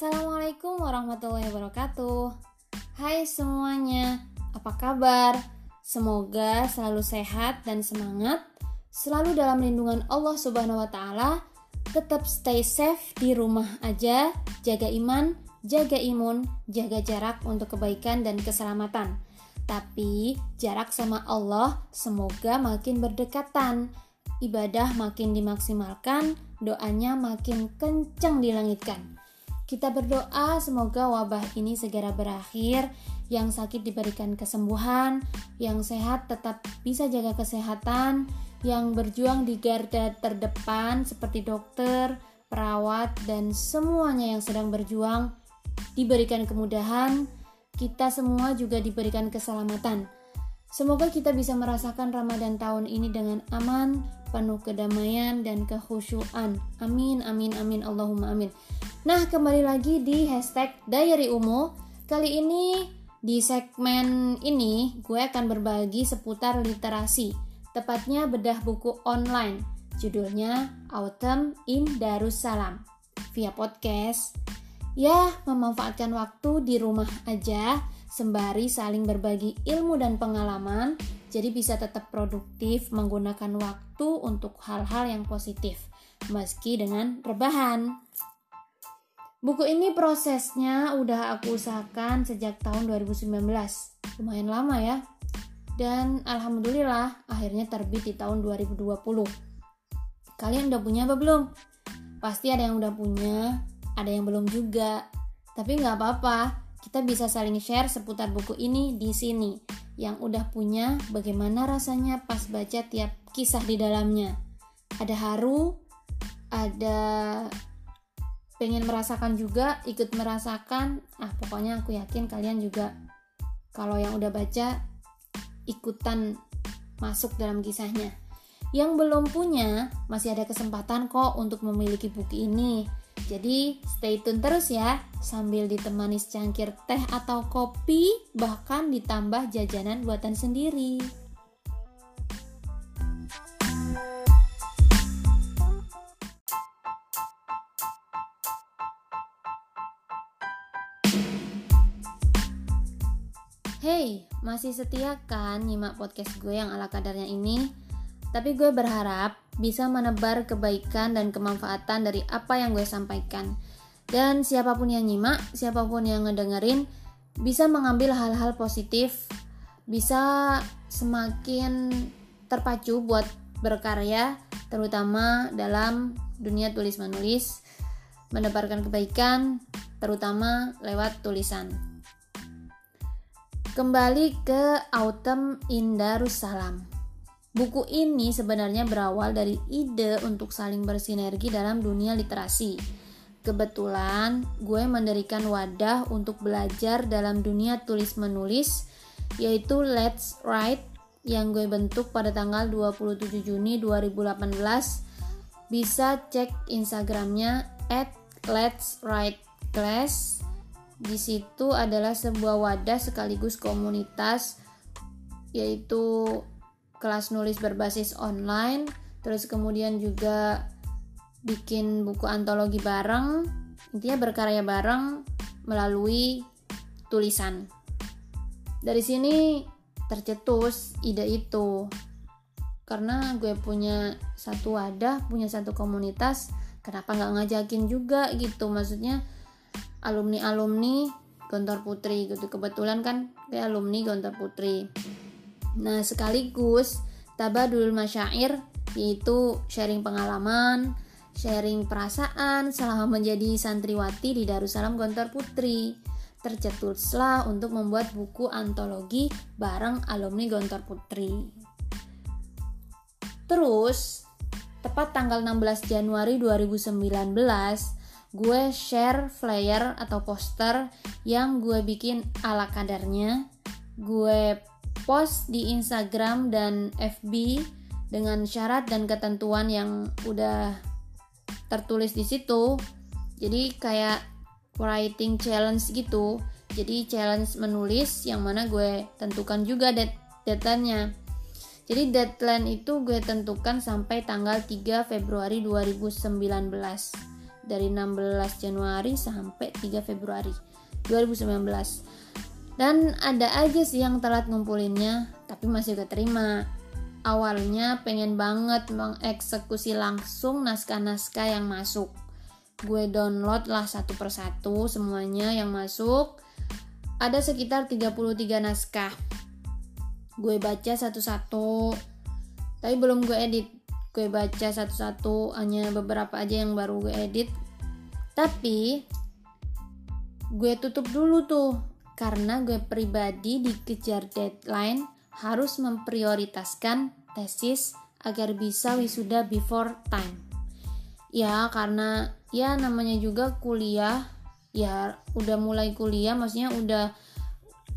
Assalamualaikum warahmatullahi wabarakatuh. Hai semuanya, apa kabar? Semoga selalu sehat dan semangat, selalu dalam lindungan Allah Subhanahu wa Ta'ala. Tetap stay safe di rumah aja, jaga iman, jaga imun, jaga jarak untuk kebaikan dan keselamatan. Tapi jarak sama Allah semoga makin berdekatan, ibadah makin dimaksimalkan, doanya makin kencang dilangitkan. Kita berdoa semoga wabah ini segera berakhir, yang sakit diberikan kesembuhan, yang sehat tetap bisa jaga kesehatan, yang berjuang di garda terdepan seperti dokter, perawat, dan semuanya yang sedang berjuang diberikan kemudahan, kita semua juga diberikan keselamatan. Semoga kita bisa merasakan Ramadan tahun ini dengan aman, penuh kedamaian, dan kekhusyuan. Amin, amin, amin, Allahumma amin. Nah, kembali lagi di hashtag Diary Umu. Kali ini di segmen ini gue akan berbagi seputar literasi, tepatnya bedah buku online. Judulnya Autumn in Darussalam via podcast. Ya, memanfaatkan waktu di rumah aja sembari saling berbagi ilmu dan pengalaman, jadi bisa tetap produktif menggunakan waktu untuk hal-hal yang positif meski dengan rebahan. Buku ini prosesnya udah aku usahakan sejak tahun 2019, lumayan lama ya. Dan alhamdulillah akhirnya terbit di tahun 2020. Kalian udah punya apa belum? Pasti ada yang udah punya, ada yang belum juga. Tapi gak apa-apa, kita bisa saling share seputar buku ini di sini. Yang udah punya, bagaimana rasanya pas baca tiap kisah di dalamnya. Ada haru, ada pengen merasakan juga, ikut merasakan. Pokoknya aku yakin kalian juga kalau yang udah baca ikutan masuk dalam kisahnya. Yang belum punya masih ada kesempatan kok untuk memiliki buku ini. Jadi stay tune terus ya, sambil ditemani secangkir teh atau kopi, bahkan ditambah jajanan buatan sendiri. Hey, masih setia kan nyimak podcast gue yang ala kadarnya ini? Tapi gue berharap bisa menebar kebaikan dan kemanfaatan dari apa yang gue sampaikan. Dan siapapun yang nyimak, siapapun yang ngedengerin, bisa mengambil hal-hal positif, bisa semakin terpacu buat berkarya, terutama dalam dunia tulis-menulis, menebarkan kebaikan, terutama lewat tulisan. Kembali ke Autumn in Darussalam. Buku ini sebenarnya berawal dari ide untuk saling bersinergi dalam dunia literasi. Kebetulan gue mendirikan wadah untuk belajar dalam dunia tulis-menulis, yaitu Let's Write, yang gue bentuk pada tanggal 27 Juni 2018. Bisa cek Instagramnya @letswriteclass. Di situ adalah sebuah wadah sekaligus komunitas, yaitu kelas nulis berbasis online, terus kemudian juga bikin buku antologi bareng, intinya berkarya bareng melalui tulisan. Dari sini tercetus ide itu, karena gue punya satu wadah, punya satu komunitas, kenapa gak ngajakin juga gitu, maksudnya alumni Gontor Putri gitu. Kebetulan kan kayak alumni Gontor Putri. Nah, sekaligus tabadul masyair, yaitu sharing pengalaman, sharing perasaan selama menjadi santriwati di Darussalam Gontor Putri. Tercetuslah untuk membuat buku antologi bareng alumni Gontor Putri. Terus tepat tanggal 16 Januari 2019 gue share flyer atau poster yang gue bikin ala kadarnya. Gue post di Instagram dan FB dengan syarat dan ketentuan yang udah tertulis di situ. Jadi kayak writing challenge gitu. Jadi challenge menulis yang mana gue tentukan juga deadline-nya. Jadi deadline itu gue tentukan sampai tanggal 3 Februari 2019. dari 16 Januari sampai 3 Februari 2019. Dan ada aja sih yang telat ngumpulinnya, tapi masih keterima. Awalnya pengen banget mengeksekusi langsung naskah-naskah yang masuk. Gue download lah satu persatu semuanya yang masuk. Ada sekitar 33 naskah. Gue baca satu-satu, tapi belum gue edit. Gue baca satu-satu, hanya beberapa aja yang baru gue edit. Tapi gue tutup dulu tuh, karena gue pribadi dikejar deadline, harus memprioritaskan tesis agar bisa wisuda before time. Ya karena ya namanya juga kuliah, ya udah mulai kuliah, maksudnya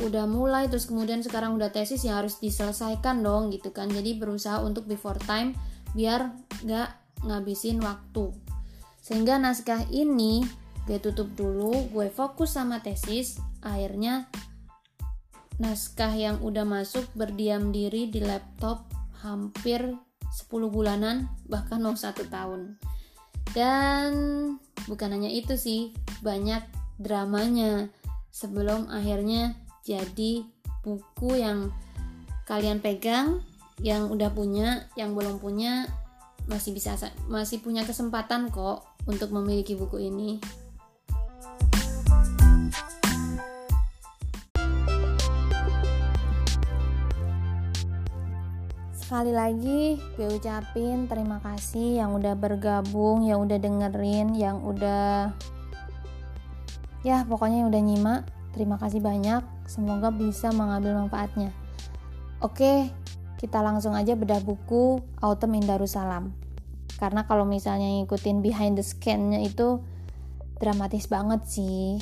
udah mulai, terus kemudian sekarang udah tesis, ya harus diselesaikan dong gitu kan. Jadi berusaha untuk before time biar gak ngabisin waktu. Sehingga naskah ini gue tutup dulu, gue fokus sama tesis. Akhirnya naskah yang udah masuk berdiam diri di laptop hampir 10 bulanan, bahkan mau 1 tahun. Dan bukan hanya itu sih, banyak dramanya sebelum akhirnya jadi buku yang kalian pegang, yang udah punya, yang belum punya masih punya kesempatan kok untuk memiliki buku ini. Sekali lagi gue ucapin terima kasih yang udah bergabung, yang udah dengerin, yang udah ya pokoknya yang udah nyimak. Terima kasih banyak, semoga bisa mengambil manfaatnya. Oke, kita langsung aja bedah buku Autumn in Darussalam. Karena kalau misalnya ngikutin behind the scan-nya itu dramatis banget sih.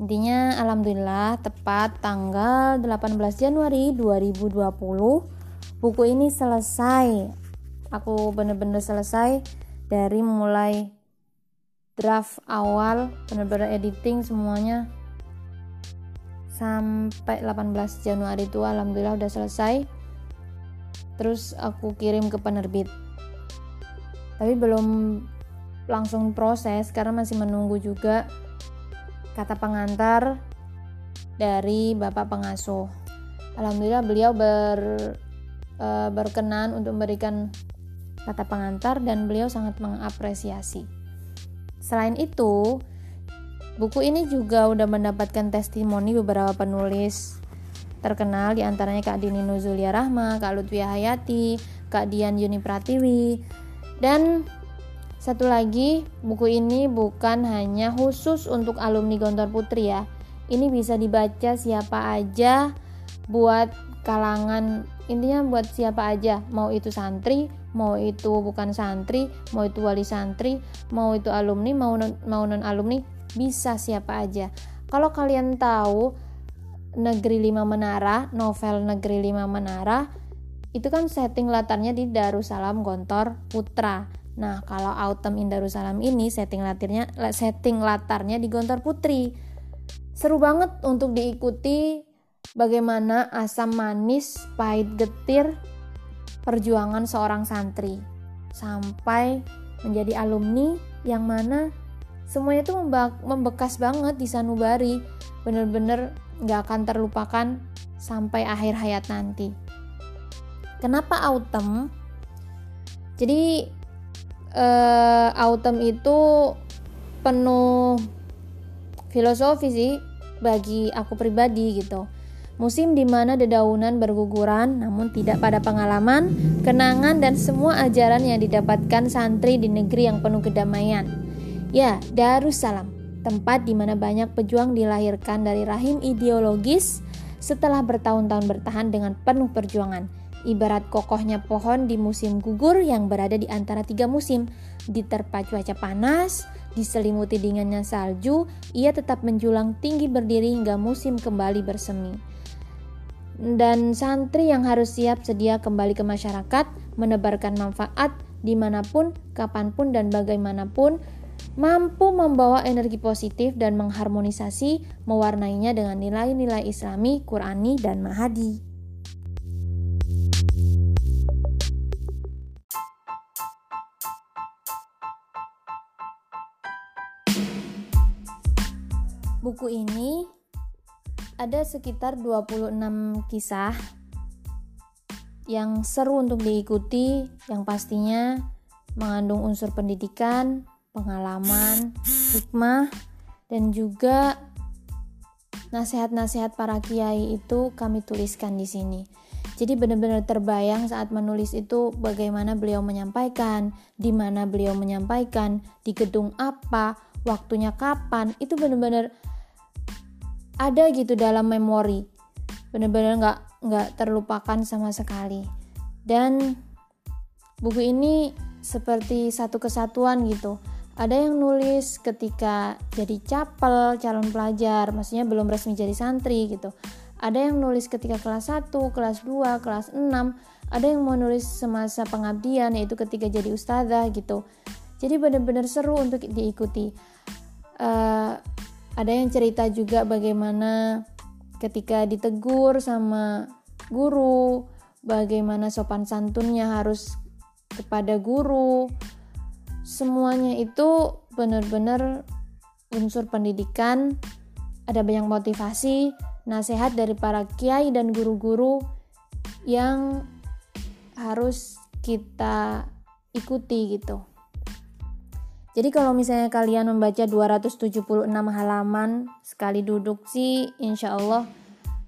Intinya alhamdulillah tepat tanggal 18 Januari 2020 buku ini selesai. Aku bener-bener selesai dari mulai draft awal, bener-bener editing semuanya sampai 18 Januari itu alhamdulillah udah selesai. Terus aku kirim ke penerbit, tapi belum langsung proses karena masih menunggu juga kata pengantar dari bapak pengasuh. Alhamdulillah beliau berkenan untuk memberikan kata pengantar dan beliau sangat mengapresiasi. Selain itu, buku ini juga udah mendapatkan testimoni beberapa penulis terkenal, diantaranya Kak Dini Nuzulia Rahma, Kak Lutfia Hayati, Kak Dian Yuni Pratiwi. Dan satu lagi, buku ini bukan hanya khusus untuk alumni Gontor Putri ya. Ini bisa dibaca siapa aja, buat kalangan, intinya buat siapa aja, mau itu santri, mau itu bukan santri, mau itu wali santri, mau itu alumni, mau non alumni, bisa siapa aja. Kalau kalian tahu Negeri 5 Menara, novel Negeri 5 Menara, itu kan setting latarnya di Darussalam Gontor Putra. Nah, kalau Autumn in Darussalam ini setting latarnya di Gontor Putri. Seru banget untuk diikuti bagaimana asam manis, pahit getir perjuangan seorang santri sampai menjadi alumni, yang mana semuanya itu membekas banget di sanubari, bener-bener gak akan terlupakan sampai akhir hayat nanti. Kenapa Autumn? Jadi Autumn itu penuh filosofi sih bagi aku pribadi gitu. Musim dimana dedaunan berguguran namun tidak pada pengalaman, kenangan dan semua ajaran yang didapatkan santri di negeri yang penuh kedamaian. Ya, Darussalam, tempat di mana banyak pejuang dilahirkan dari rahim ideologis setelah bertahun-tahun bertahan dengan penuh perjuangan. Ibarat kokohnya pohon di musim gugur yang berada di antara 3 musim, diterpa cuaca panas, diselimuti dinginnya salju, ia tetap menjulang tinggi berdiri hingga musim kembali bersemi. Dan santri yang harus siap sedia kembali ke masyarakat, menebarkan manfaat dimanapun, kapanpun dan bagaimanapun, mampu membawa energi positif dan mengharmonisasi, mewarnainya dengan nilai-nilai Islami, Qur'ani, dan Mahadi. Buku ini ada sekitar 26 kisah yang seru untuk diikuti, yang pastinya mengandung unsur pendidikan, pengalaman, hikmah, dan juga nasihat-nasihat para kiai itu kami tuliskan di sini. Jadi benar-benar terbayang saat menulis itu bagaimana beliau menyampaikan, di mana beliau menyampaikan, di gedung apa, waktunya kapan, itu benar-benar ada gitu dalam memori. Benar-benar nggak terlupakan sama sekali. Dan buku ini seperti satu kesatuan gitu. Ada yang nulis ketika jadi capel, calon pelajar, maksudnya belum resmi jadi santri gitu. Ada yang nulis ketika kelas 1, kelas 2, kelas 6. Ada yang mau nulis semasa pengabdian, yaitu ketika jadi ustazah gitu. Jadi benar-benar seru untuk diikuti. Ada yang cerita juga bagaimana ketika ditegur sama guru, bagaimana sopan santunnya harus kepada guru. Semuanya itu benar-benar unsur pendidikan. Ada banyak motivasi, nasihat dari para kiai dan guru-guru yang harus kita ikuti gitu. Jadi kalau misalnya kalian membaca 276 halaman sekali duduk sih, insya Allah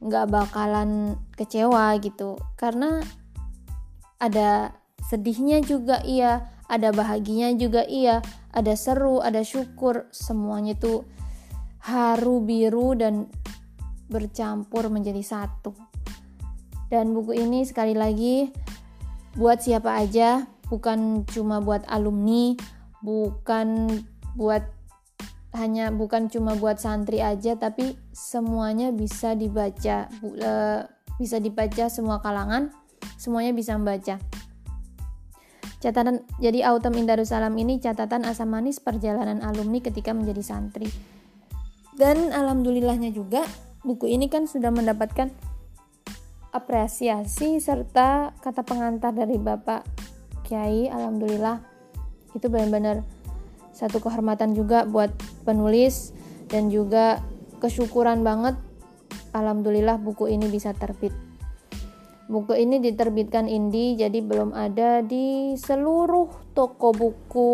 nggak bakalan kecewa gitu. Karena ada sedihnya juga iya, ada bahagianya juga iya, ada seru, ada syukur, semuanya tuh haru biru dan bercampur menjadi satu. Dan buku ini sekali lagi buat siapa aja, bukan cuma buat alumni, bukan cuma buat santri aja, tapi semuanya bisa dibaca, bisa dibaca semua kalangan, semuanya bisa membaca. Catatan, jadi Autumn in Darussalam ini catatan asam manis perjalanan alumni ketika menjadi santri. Dan alhamdulillahnya juga buku ini kan sudah mendapatkan apresiasi serta kata pengantar dari Bapak Kiai. Alhamdulillah, itu benar-benar satu kehormatan juga buat penulis dan juga kesyukuran banget. Alhamdulillah buku ini bisa terbit. Buku ini diterbitkan Indi, jadi belum ada di seluruh toko buku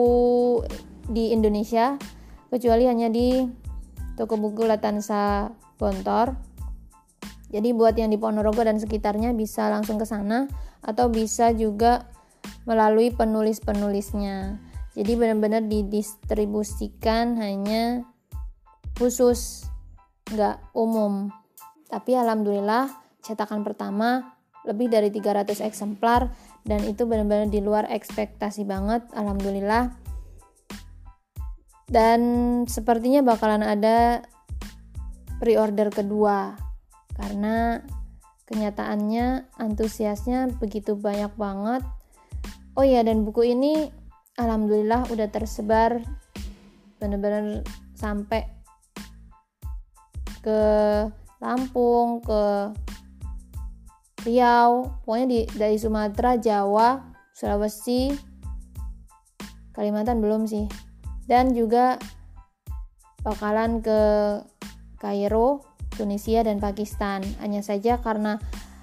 di Indonesia, kecuali hanya di toko buku Latansa Gontor. Jadi buat yang di Ponorogo dan sekitarnya bisa langsung ke sana, atau bisa juga melalui penulis-penulisnya. Jadi benar-benar didistribusikan hanya khusus, nggak umum. Tapi alhamdulillah cetakan pertama lebih dari 300 eksemplar dan itu benar-benar di luar ekspektasi banget, alhamdulillah. Dan sepertinya bakalan ada pre-order kedua karena kenyataannya antusiasnya begitu banyak banget. Oh iya, dan buku ini alhamdulillah udah tersebar benar-benar sampai ke Lampung, ke Riau, pokoknya dari Sumatera, Jawa, Sulawesi, Kalimantan belum sih, dan juga bakalan ke Kairo, Tunisia, dan Pakistan. Hanya saja karena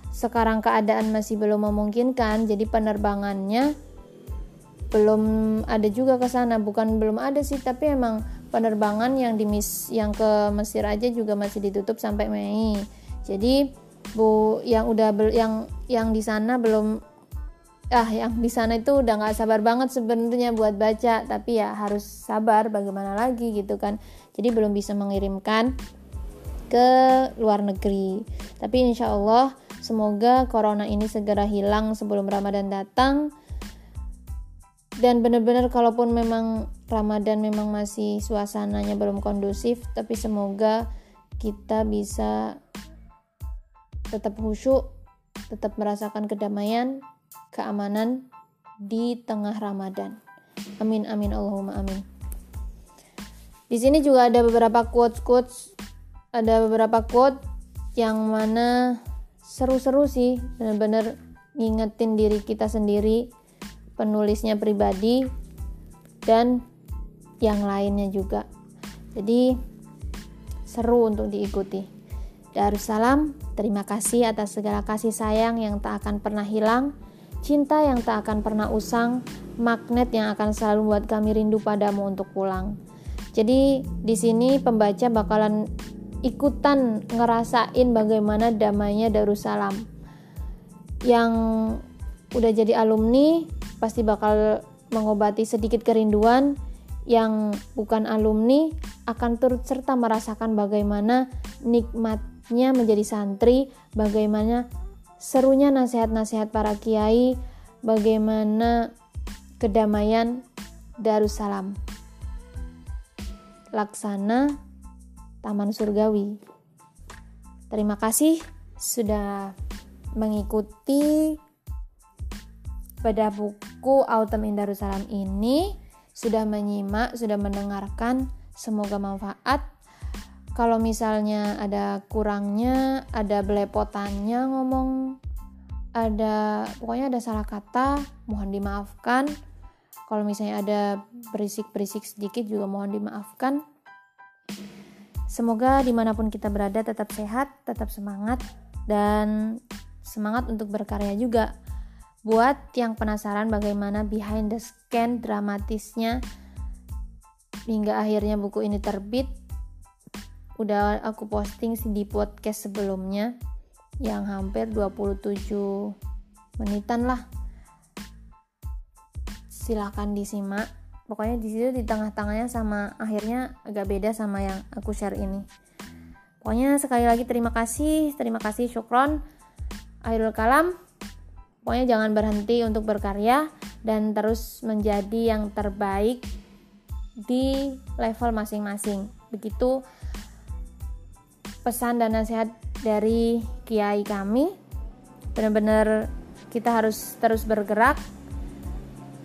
sekarang keadaan masih belum memungkinkan, jadi penerbangannya belum ada juga ke sana. Bukan belum ada sih, tapi emang penerbangan yang ke Mesir aja juga masih ditutup sampai Mei. Jadi yang di sana itu udah nggak sabar banget sebenarnya buat baca, tapi ya harus sabar, bagaimana lagi gitu kan. Jadi belum bisa mengirimkan ke luar negeri, tapi insya Allah semoga corona ini segera hilang sebelum Ramadan datang. Dan benar-benar kalaupun memang Ramadan memang masih suasananya belum kondusif, tapi semoga kita bisa tetap khusyuk, tetap merasakan kedamaian, keamanan di tengah Ramadan. Amin, amin, Allahumma amin. Di sini juga ada beberapa quotes, ada beberapa quote yang mana seru-seru sih, benar-benar ngingetin diri kita sendiri, penulisnya pribadi, dan yang lainnya juga. Jadi seru untuk diikuti. Darussalam, terima kasih atas segala kasih sayang yang tak akan pernah hilang, cinta yang tak akan pernah usang, magnet yang akan selalu buat kami rindu padamu untuk pulang. Jadi di sini pembaca bakalan ikutan ngerasain bagaimana damainya Darussalam. Yang udah jadi alumni pasti bakal mengobati sedikit kerinduan, yang bukan alumni akan turut serta merasakan bagaimana nikmatnya menjadi santri, bagaimana serunya nasihat-nasihat para kiai, bagaimana kedamaian Darussalam. Laksana Taman Surgawi. Terima kasih sudah mengikuti pada buku Autumn in Darussalam ini. Sudah menyimak, sudah mendengarkan, semoga manfaat. Kalau misalnya ada kurangnya, ada belepotannya ngomong, pokoknya ada salah kata, mohon dimaafkan. Kalau misalnya ada berisik-berisik sedikit juga mohon dimaafkan. Semoga dimanapun kita berada tetap sehat, tetap semangat, dan semangat untuk berkarya juga. Buat yang penasaran bagaimana behind the scan dramatisnya hingga akhirnya buku ini terbit, udah aku posting di podcast sebelumnya yang hampir 27 menitan lah. Silakan disimak. Pokoknya di situ di tengah-tengahnya sama akhirnya agak beda sama yang aku share ini. Pokoknya sekali lagi terima kasih syukron. Akhirul kalam. Pokoknya jangan berhenti untuk berkarya dan terus menjadi yang terbaik di level masing-masing. Begitu pesan dan nasihat dari kiai kami. Benar-benar kita harus terus bergerak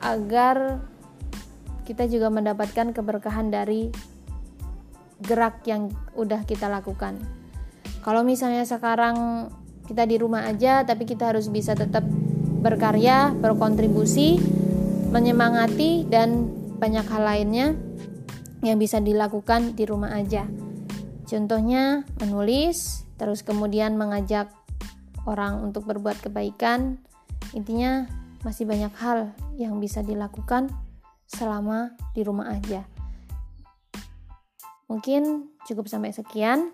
agar kita juga mendapatkan keberkahan dari gerak yang udah kita lakukan. Kalau misalnya sekarang kita di rumah aja, tapi kita harus bisa tetap berkarya, berkontribusi, menyemangati, dan banyak hal lainnya yang bisa dilakukan di rumah aja. Contohnya menulis, terus kemudian mengajak orang untuk berbuat kebaikan. Intinya masih banyak hal yang bisa dilakukan selama di rumah aja. Mungkin cukup sampai sekian.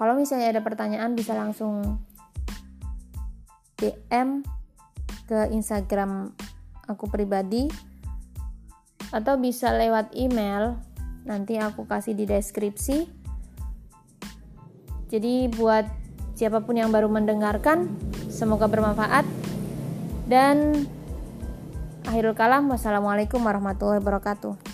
Kalau misalnya ada pertanyaan bisa langsung DM ke Instagram aku pribadi atau bisa lewat email, nanti aku kasih di deskripsi. Jadi buat siapapun yang baru mendengarkan, semoga bermanfaat, dan akhirul kalam, wassalamualaikum warahmatullahi wabarakatuh.